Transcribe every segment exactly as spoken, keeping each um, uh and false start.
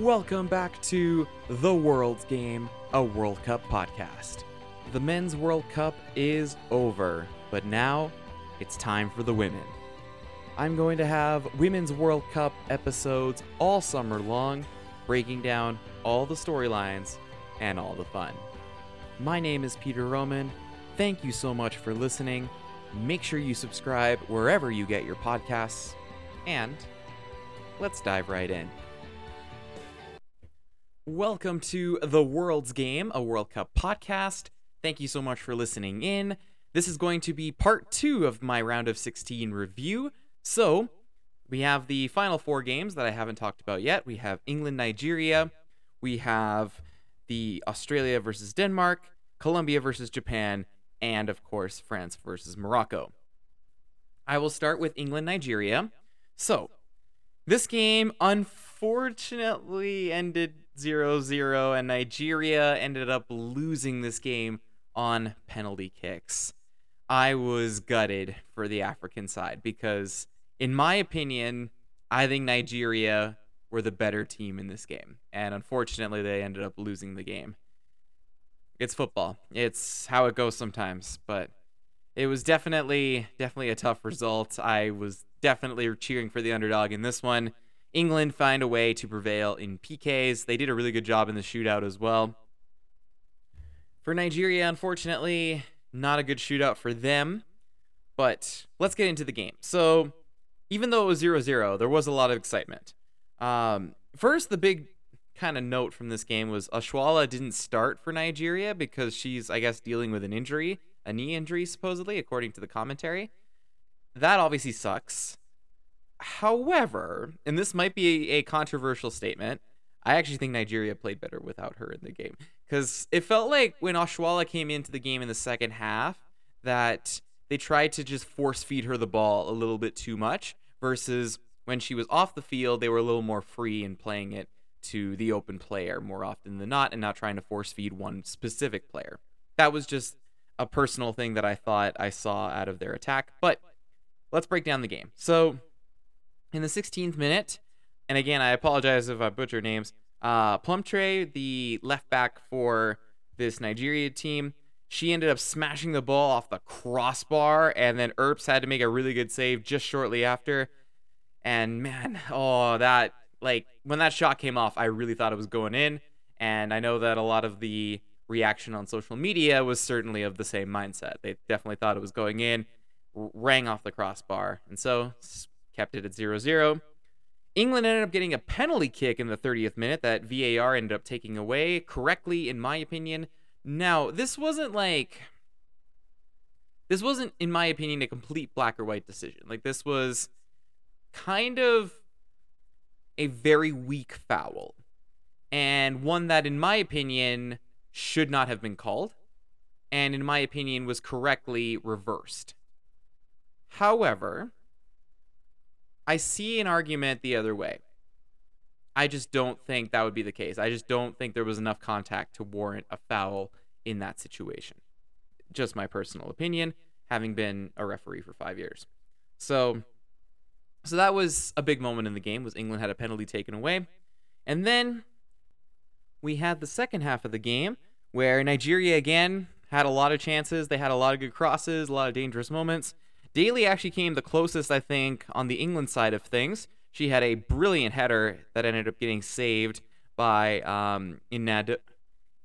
Welcome back to The World's Game, a World Cup podcast. The Men's World Cup is over, but now it's time for the women. I'm going to have Women's World Cup episodes all summer long, breaking down all the storylines and all the fun. My name is Peter Roman. Thank you so much for listening. Make sure you subscribe wherever you get your podcasts, and let's dive right in. Welcome to The World's Game, a World Cup podcast. Thank you so much for listening in. This is going to be part two of my round of sixteen review. So we have the final four games that I haven't talked about yet. We have England, Nigeria. We have the Australia versus Denmark, Colombia versus Japan, and of course, France versus Morocco. I will start with England, Nigeria. So this game, unfortunately, ended zero zero, and Nigeria ended up losing this game on penalty kicks. I was gutted for the African side because, in my opinion, I think Nigeria were the better team in this game, and unfortunately, they ended up losing the game. It's football. It's how it goes sometimes, but it was definitely, definitely a tough result. I was definitely cheering for the underdog in this one. England find a way to prevail in P Ks. They did a really good job in the shootout as well. For Nigeria, unfortunately, not a good shootout for them. But let's get into the game. So even though it was zero zero, there was a lot of excitement. Um, first, the big kind of note from this game was Oshoala didn't start for Nigeria because she's, I guess, dealing with an injury, a knee injury, supposedly, according to the commentary. That obviously sucks. However, and this might be a controversial statement, I actually think Nigeria played better without her in the game. Because it felt like when Oshoala came into the game in the second half, that they tried to just force feed her the ball a little bit too much, versus when she was off the field, they were a little more free in playing it to the open player more often than not, and not trying to force feed one specific player. That was just a personal thing that I thought I saw out of their attack. But let's break down the game. So in the sixteenth minute, and again, I apologize if I butcher names, uh, Plumtree, the left back for this Nigeria team, she ended up smashing the ball off the crossbar, and then Earps had to make a really good save just shortly after. And man, oh, that, like, when that shot came off, I really thought it was going in, and I know that a lot of the reaction on social media was certainly of the same mindset. They definitely thought it was going in, rang off the crossbar, and so kept it at zero zero. England ended up getting a penalty kick in the thirtieth minute that V A R ended up taking away correctly, in my opinion. Now, this wasn't like... This wasn't, in my opinion, a complete black or white decision. Like, this was kind of a very weak foul, and one that, in my opinion, should not have been called, and, in my opinion, was correctly reversed. However, I see an argument the other way. I just don't think that would be the case. I just don't think there was enough contact to warrant a foul in that situation. Just my personal opinion, having been a referee for five years. So, so that was a big moment in the game, was England had a penalty taken away. And then we had the second half of the game where Nigeria, again, had a lot of chances. They had a lot of good crosses, a lot of dangerous moments. Daly actually came the closest, I think, on the England side of things. She had a brilliant header that ended up getting saved by um, Nnado-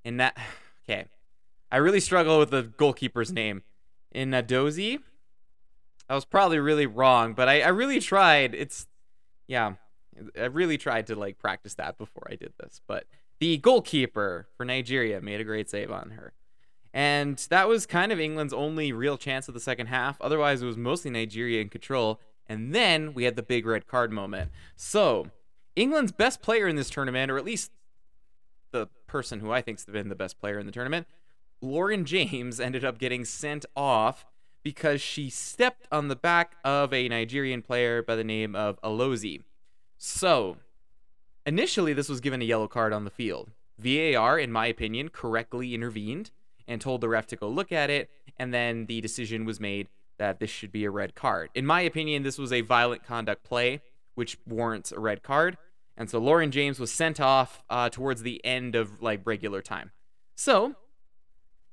Nnad... Okay. I really struggle with the goalkeeper's name. Nnadozie? I was probably really wrong, but I, I really tried. It's... Yeah. I really tried to, like, practice that before I did this. But the goalkeeper for Nigeria made a great save on her. And that was kind of England's only real chance of the second half. Otherwise, it was mostly Nigeria in control. And then we had the big red card moment. So England's best player in this tournament, or at least the person who I think's been the best player in the tournament, Lauren James, ended up getting sent off because she stepped on the back of a Nigerian player by the name of Alozi. So initially, this was given a yellow card on the field. V A R, in my opinion, correctly intervened and told the ref to go look at it, and then the decision was made that this should be a red card. In my opinion, this was a violent conduct play, which warrants a red card, And so Lauren James was sent off uh, towards the end of like regular time. So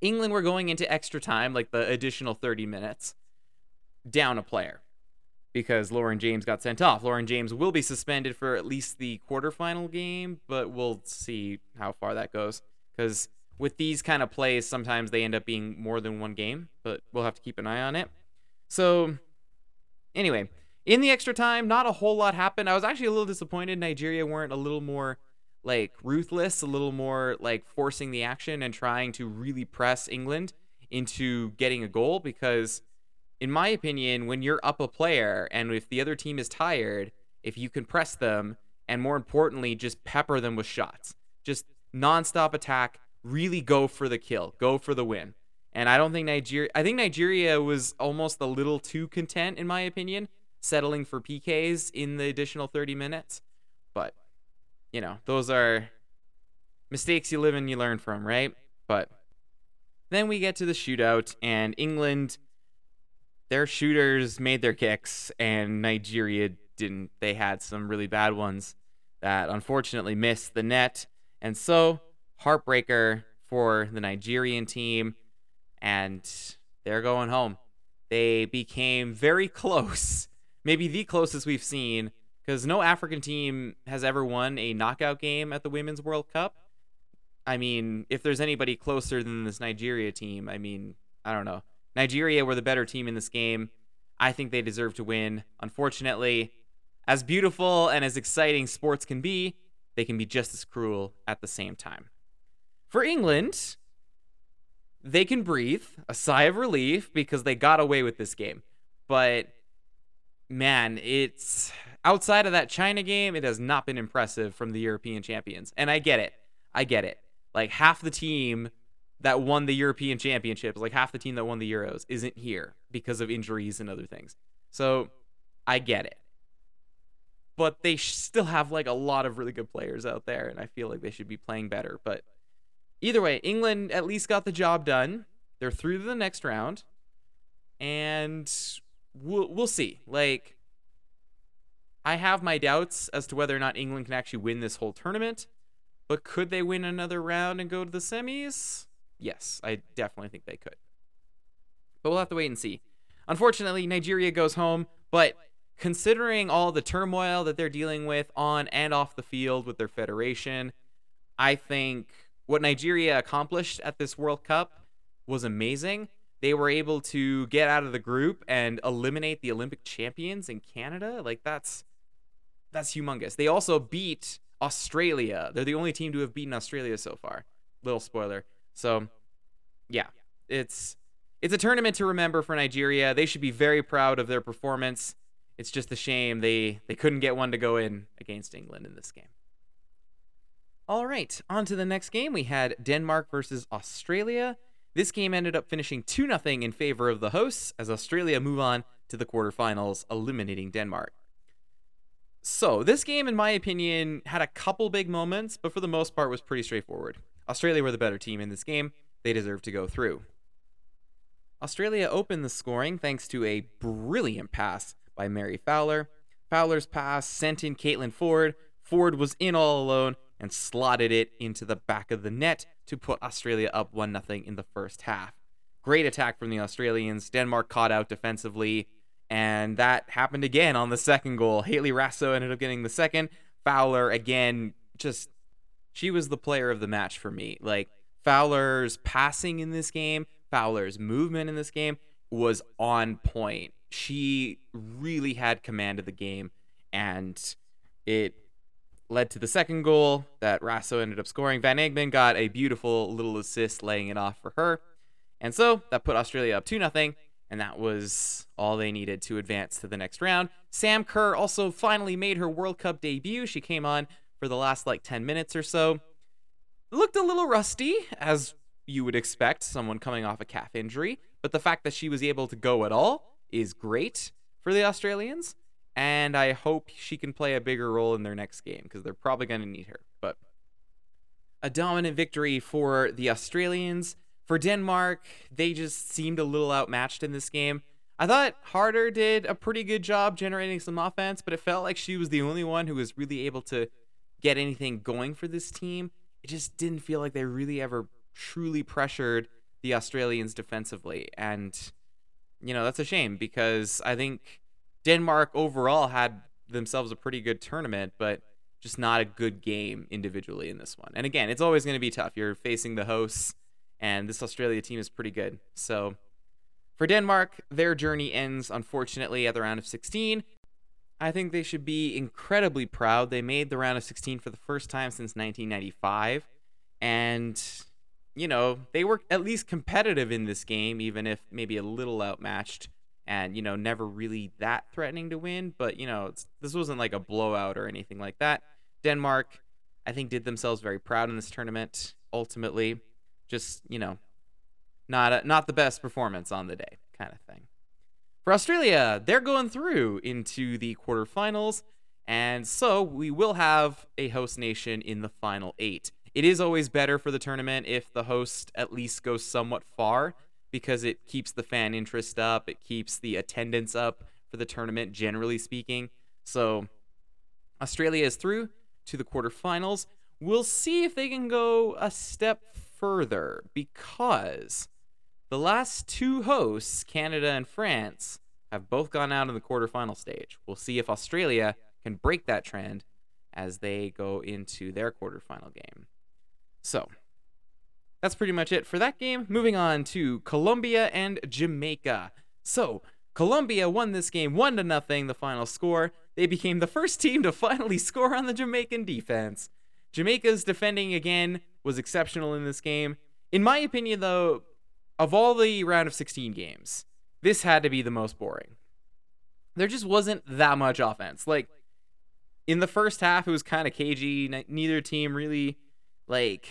England were going into extra time, like the additional thirty minutes, down a player because Lauren James got sent off. Lauren James will be suspended for at least the quarterfinal game, but we'll see how far that goes because with these kind of plays, sometimes they end up being more than one game, but we'll have to keep an eye on it. So anyway, in the extra time, not a whole lot happened. I was actually a little disappointed Nigeria weren't a little more like ruthless, a little more like forcing the action and trying to really press England into getting a goal because in my opinion, when you're up a player and if the other team is tired, if you can press them and more importantly, just pepper them with shots, just nonstop attack, really go for the kill, go for the win. And I don't think Nigeria, I think Nigeria was almost a little too content in my opinion, settling for P Ks in the additional thirty minutes. But, you know, those are mistakes you live and you learn from, right? But then we get to the shootout and England, their shooters made their kicks and Nigeria didn't. They had some really bad ones that unfortunately missed the net. And so heartbreaker for the Nigerian team and they're going home. They became very close, maybe the closest we've seen because no African team has ever won a knockout game at the Women's World Cup. I mean, if there's anybody closer than this Nigeria team, I mean, I don't know. Nigeria were the better team in this game. I think they deserve to win. Unfortunately, as beautiful and as exciting sports can be, they can be just as cruel at the same time. For England, they can breathe a sigh of relief because they got away with this game. But, man, it's outside of that China game, it has not been impressive from the European champions. And I get it. I get it. Like, half the team that won the European championships, like half the team that won the Euros isn't here because of injuries and other things. So I get it. But they still have like a lot of really good players out there and I feel like they should be playing better. But either way, England at least got the job done. They're through to the next round and we'll, we'll see. Like I have my doubts as to whether or not England can actually win this whole tournament, but could they win another round and go to the semis? Yes, I definitely think they could. But we'll have to wait and see. Unfortunately, Nigeria goes home, but considering all the turmoil that they're dealing with on and off the field with their federation, I think what Nigeria accomplished at this World Cup was amazing. They were able to get out of the group and eliminate the Olympic champions in Canada. Like, that's that's humongous. They also beat Australia. They're the only team to have beaten Australia so far. Little spoiler. So, yeah, it's it's a tournament to remember for Nigeria. They should be very proud of their performance. It's just a shame they, they couldn't get one to go in against England in this game. All right, on to the next game. We had Denmark versus Australia. This game ended up finishing two nothing in favor of the hosts as Australia move on to the quarterfinals, eliminating Denmark. So this game, in my opinion, had a couple big moments, but for the most part was pretty straightforward. Australia were the better team in this game. They deserve to go through. Australia opened the scoring thanks to a brilliant pass by Mary Fowler. Fowler's pass sent in Caitlin Ford. Ford was in all alone and slotted it into the back of the net to put Australia up one nothing in the first half. Great attack from the Australians. Denmark caught out defensively, and that happened again on the second goal. Hayley Raso ended up getting the second. Fowler, again, just... she was the player of the match for me. Like, Fowler's passing in this game, Fowler's movement in this game was on point. She really had command of the game, and it led to the second goal that Raso ended up scoring. Van Egmond got a beautiful little assist laying it off for her. And so that put Australia up two nothing, and that was all they needed to advance to the next round. Sam Kerr also finally made her World Cup debut. She came on for the last like ten minutes or so. Looked a little rusty, as you would expect, someone coming off a calf injury. But the fact that she was able to go at all is great for the Australians. And I hope she can play a bigger role in their next game because they're probably going to need her. But a dominant victory for the Australians. For Denmark, they just seemed a little outmatched in this game. I thought Harder did a pretty good job generating some offense, but it felt like she was the only one who was really able to get anything going for this team. It just didn't feel like they really ever truly pressured the Australians defensively. And, you know, that's a shame because I think Denmark overall had themselves a pretty good tournament, but just not a good game individually in this one. And again, it's always going to be tough. You're facing the hosts, and this Australia team is pretty good. So for Denmark, their journey ends, unfortunately, at the round of sixteen. I think they should be incredibly proud. They made the round of sixteen for the first time since nineteen ninety-five. And, you know, they were at least competitive in this game, even if maybe a little outmatched and, you know, never really that threatening to win. But, you know, it's, this wasn't like a blowout or anything like that. Denmark, I think, did themselves very proud in this tournament, ultimately. Just, you know, not a, not the best performance on the day kind of thing. For Australia, they're going through into the quarterfinals, and so we will have a host nation in the final eight. It is always better for the tournament if the host at least goes somewhat far because it keeps the fan interest up, it keeps the attendance up for the tournament, generally speaking. So Australia is through to the quarterfinals. We'll see if they can go a step further because the last two hosts, Canada and France, have both gone out in the quarterfinal stage. We'll see if Australia can break that trend as they go into their quarterfinal game. So that's pretty much it for that game. Moving on to Colombia and Jamaica. So Colombia won this game one to nothing, the final score. They became the first team to finally score on the Jamaican defense. Jamaica's defending again was exceptional in this game. In my opinion, though, of all the round of sixteen games, this had to be the most boring. There just wasn't that much offense. Like, in the first half, it was kind of cagey. Neither team really, like,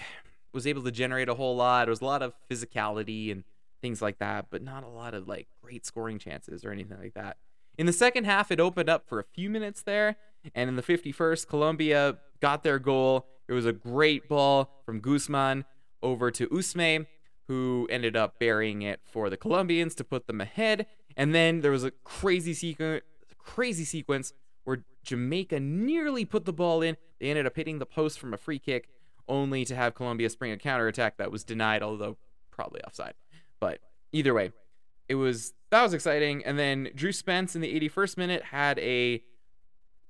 was able to generate a whole lot. There was a lot of physicality and things like that, but not a lot of, like, great scoring chances or anything like that. In the second half, it opened up for a few minutes there, and in the fifty-first, Colombia got their goal. It was a great ball from Guzman over to Usme, who ended up burying it for the Colombians to put them ahead. And then there was a crazy sequ- crazy sequence where Jamaica nearly put the ball in. They ended up hitting the post from a free kick, only to have Colombia spring a counterattack that was denied, although probably offside. But either way, it was that was exciting. And then Drew Spence in the eighty-first minute had a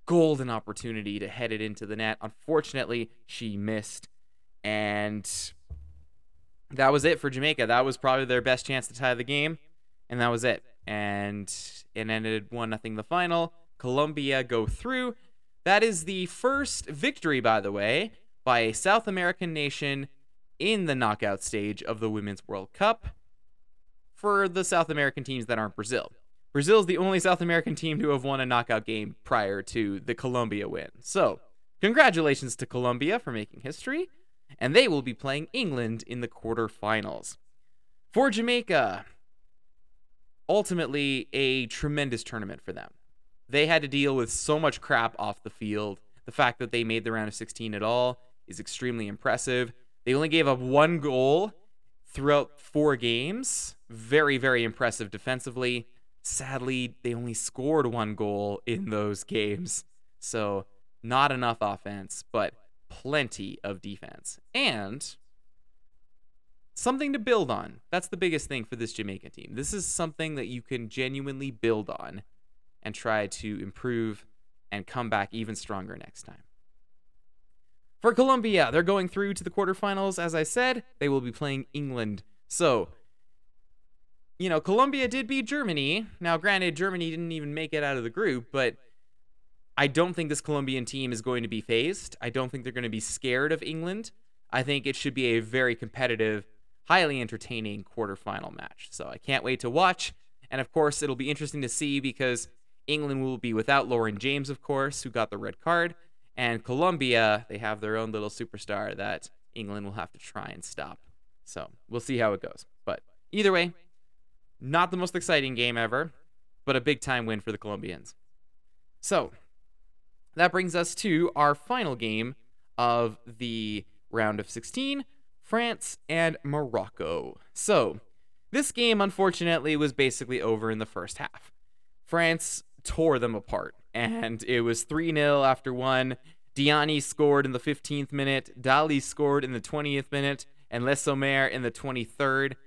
golden opportunity to head it into the net. Unfortunately, she missed. And that was it for Jamaica. That was probably their best chance to tie the game, and that was it. And it ended one nothing the final. Colombia go through. That is the first victory, by the way, by a South American nation in the knockout stage of the Women's World Cup for the South American teams that aren't Brazil. Brazil is the only South American team to have won a knockout game prior to the Colombia win. So, congratulations to Colombia for making history. And they will be playing England in the quarterfinals. For Jamaica, ultimately a tremendous tournament for them. They had to deal with so much crap off the field. The fact that they made the round of sixteen at all is extremely impressive. They only gave up one goal throughout four games. Very, very impressive defensively. Sadly, they only scored one goal in those games. So not enough offense, but plenty of defense and something to build on. That's the biggest thing for this Jamaica team. This is something that you can genuinely build on and try to improve and come back even stronger next time. For Colombia, they're going through to the quarterfinals. As I said, they will be playing England. So, you know, Colombia did beat Germany. Now, granted, Germany didn't even make it out of the group, but I don't think this Colombian team is going to be phased. I don't think they're going to be scared of England. I think it should be a very competitive, highly entertaining quarterfinal match. So I can't wait to watch. And of course, it'll be interesting to see because England will be without Lauren James, of course, who got the red card. And Colombia, they have their own little superstar that England will have to try and stop. So we'll see how it goes. But either way, not the most exciting game ever, but a big-time win for the Colombians. So that brings us to our final game of the round of sixteen, France and Morocco. So, this game, unfortunately, was basically over in the first half. France tore them apart, and it was three nil after one. Diani scored in the fifteenth minute, Daly scored in the twentieth minute, and Les Omer in the twenty-third.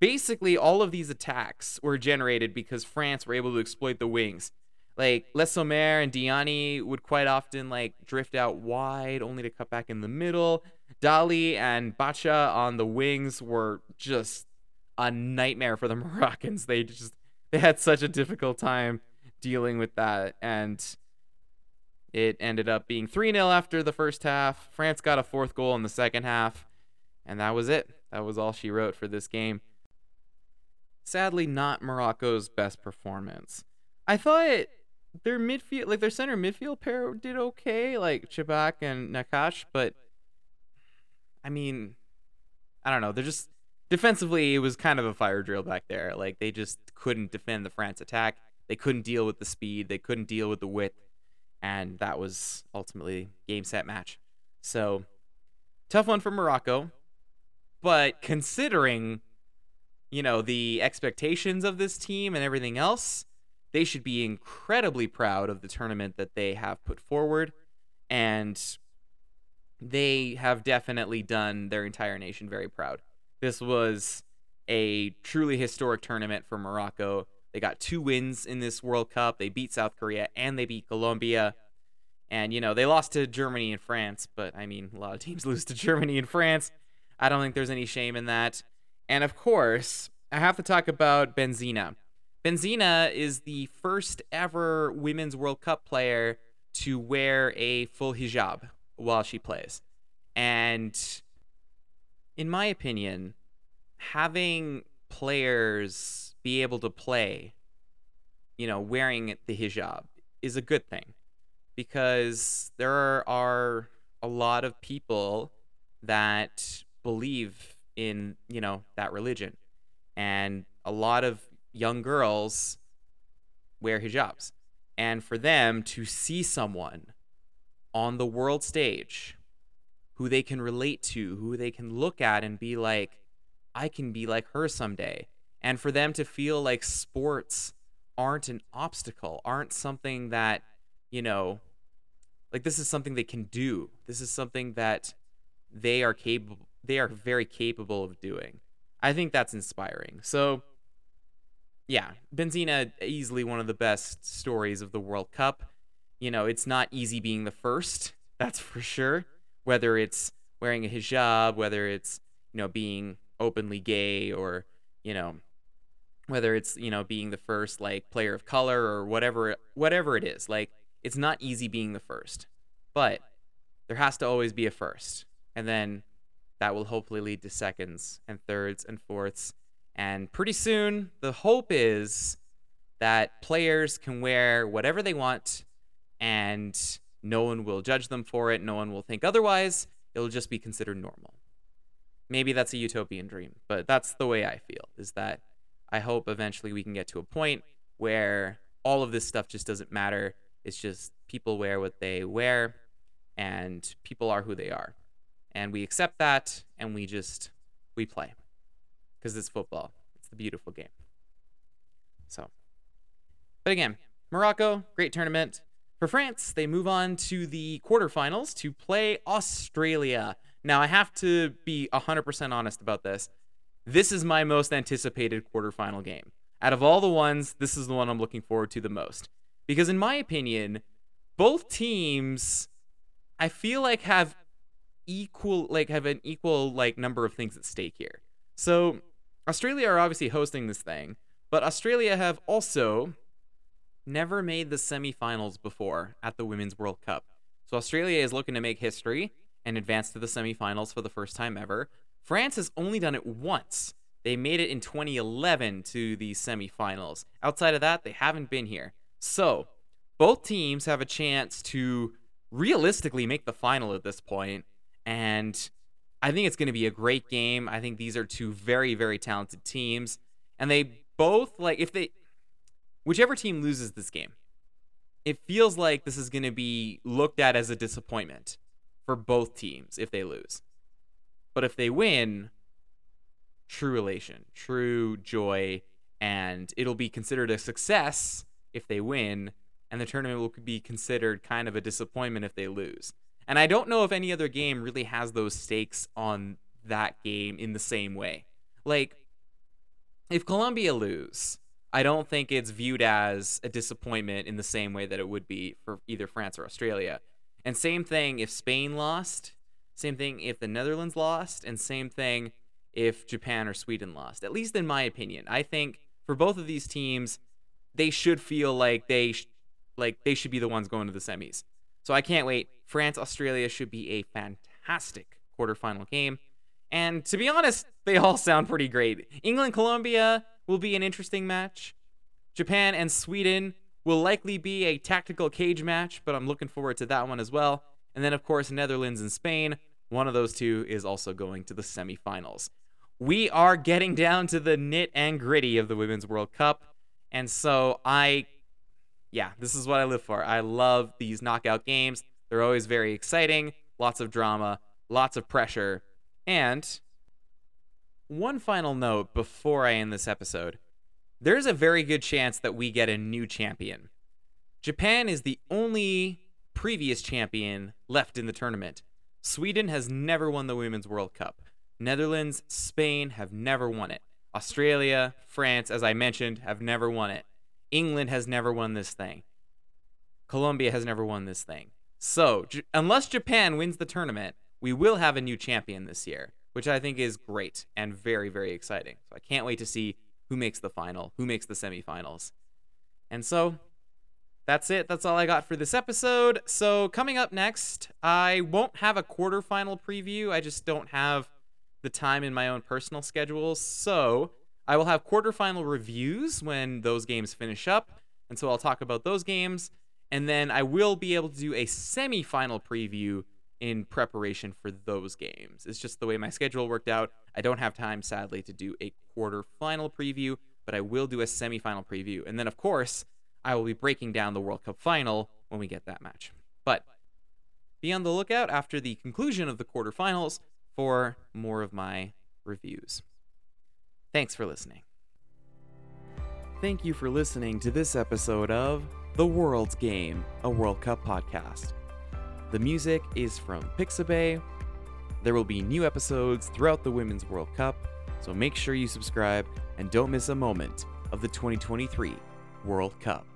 Basically, all of these attacks were generated because France were able to exploit the wings. Like, Les Omer and Diani would quite often, like, drift out wide only to cut back in the middle. Daly and Bacha on the wings were just a nightmare for the Moroccans. They just, they had such a difficult time dealing with that, and it ended up being three nil after the first half. France got a fourth goal in the second half, and that was it. That was all she wrote for this game. Sadly, not Morocco's best performance. I thought their midfield, like their center midfield pair did okay, like Chebak and Nakash, but I mean, I don't know. They're just, defensively, it was kind of a fire drill back there. Like, they just couldn't defend the France attack. They couldn't deal with the speed. They couldn't deal with the width. And that was ultimately game, set, match. So, tough one for Morocco. But considering, you know, the expectations of this team and everything else, they should be incredibly proud of the tournament that they have put forward. And they have definitely done their entire nation very proud. This was a truly historic tournament for Morocco. They got two wins in this World Cup. They beat South Korea and they beat Colombia. And, you know, they lost to Germany and France, but, I mean, a lot of teams lose to Germany and France. I don't think there's any shame in that. And, of course, I have to talk about Benzina. Benzina is the first ever Women's World Cup player to wear a full hijab while she plays. And in my opinion, having players be able to play, you know, wearing the hijab is a good thing, because there are a lot of people that believe in, you know, that religion, and a lot of young girls wear hijabs, and for them to see someone on the world stage who they can relate to, who they can look at and be like, I can be like her someday. And for them to feel like sports aren't an obstacle, aren't something that, you know, like this is something they can do. This is something that they are capable, they are very capable of doing. I think that's inspiring. So yeah, Benzina, easily one of the best stories of the World Cup. You know, it's not easy being the first, that's for sure. Whether it's wearing a hijab, whether it's, you know, being openly gay, or, you know, whether it's, you know, being the first, like, player of color or whatever, whatever it is. Like, it's not easy being the first, but there has to always be a first. And then that will hopefully lead to seconds and thirds and fourths. And pretty soon, the hope is that players can wear whatever they want, and no one will judge them for it. No one will think otherwise. It'll just be considered normal. Maybe that's a utopian dream, but that's the way I feel, is that I hope eventually we can get to a point where all of this stuff just doesn't matter. It's just people wear what they wear, and people are who they are. And we accept that, and we just, we play. Because it's football. It's the beautiful game. So, but again, Morocco, great tournament. For France, they move on to the quarterfinals to play Australia. Now, I have to be one hundred percent honest about this. This is my most anticipated quarterfinal game. Out of all the ones, this is the one I'm looking forward to the most. Because in my opinion, both teams, I feel like have equal, like have an equal like number of things at stake here. So, Australia are obviously hosting this thing, but Australia have also never made the semifinals before at the Women's World Cup. So Australia is looking to make history and advance to the semifinals for the first time ever. France has only done it once. They made it in twenty eleven to the semifinals. Outside of that, they haven't been here. So both teams have a chance to realistically make the final at this point, and I think it's going to be a great game. I think these are two very, very talented teams, and they both, like, if they... Whichever team loses this game, it feels like this is going to be looked at as a disappointment for both teams if they lose. But if they win, true elation, true joy, and it'll be considered a success if they win, and the tournament will be considered kind of a disappointment if they lose. And I don't know if any other game really has those stakes on that game in the same way. Like, if Colombia lose, I don't think it's viewed as a disappointment in the same way that it would be for either France or Australia. And same thing if Spain lost, same thing if the Netherlands lost, and same thing if Japan or Sweden lost, at least in my opinion. I think for both of these teams, they should feel like they sh- like they should be the ones going to the semis. So I can't wait. France, Australia should be a fantastic quarterfinal game. And to be honest, they all sound pretty great. England, Colombia will be an interesting match. Japan and Sweden will likely be a tactical cage match, but I'm looking forward to that one as well. And then, of course, Netherlands and Spain. One of those two is also going to the semifinals. We are getting down to the nit and gritty of the Women's World Cup. And so I, yeah, this is what I live for. I love these knockout games. They're always very exciting. Lots of drama, lots of pressure. And one final note before I end this episode. There's a very good chance that we get a new champion. Japan is the only previous champion left in the tournament. Sweden has never won the Women's World Cup. Netherlands, Spain have never won it. Australia, France, as I mentioned, have never won it. England has never won this thing. Colombia has never won this thing. So, j- unless Japan wins the tournament, we will have a new champion this year, which I think is great and very, very exciting. So I can't wait to see who makes the final, who makes the semifinals. And so that's it. That's all I got for this episode. So coming up next, I won't have a quarterfinal preview. I just don't have the time in my own personal schedule. So I will have quarterfinal reviews when those games finish up. And so I'll talk about those games. And then I will be able to do a semifinal preview in preparation for those games. It's just the way my schedule worked out. I don't have time, sadly, to do a quarterfinal preview, but I will do a semifinal preview. And then, of course, I will be breaking down the World Cup final when we get that match. But be on the lookout after the conclusion of the quarterfinals for more of my reviews. Thanks for listening. Thank you for listening to this episode of The World's Game, a World Cup podcast. The music is from Pixabay. There will be new episodes throughout the Women's World Cup, so make sure you subscribe and don't miss a moment of the twenty twenty-three World Cup.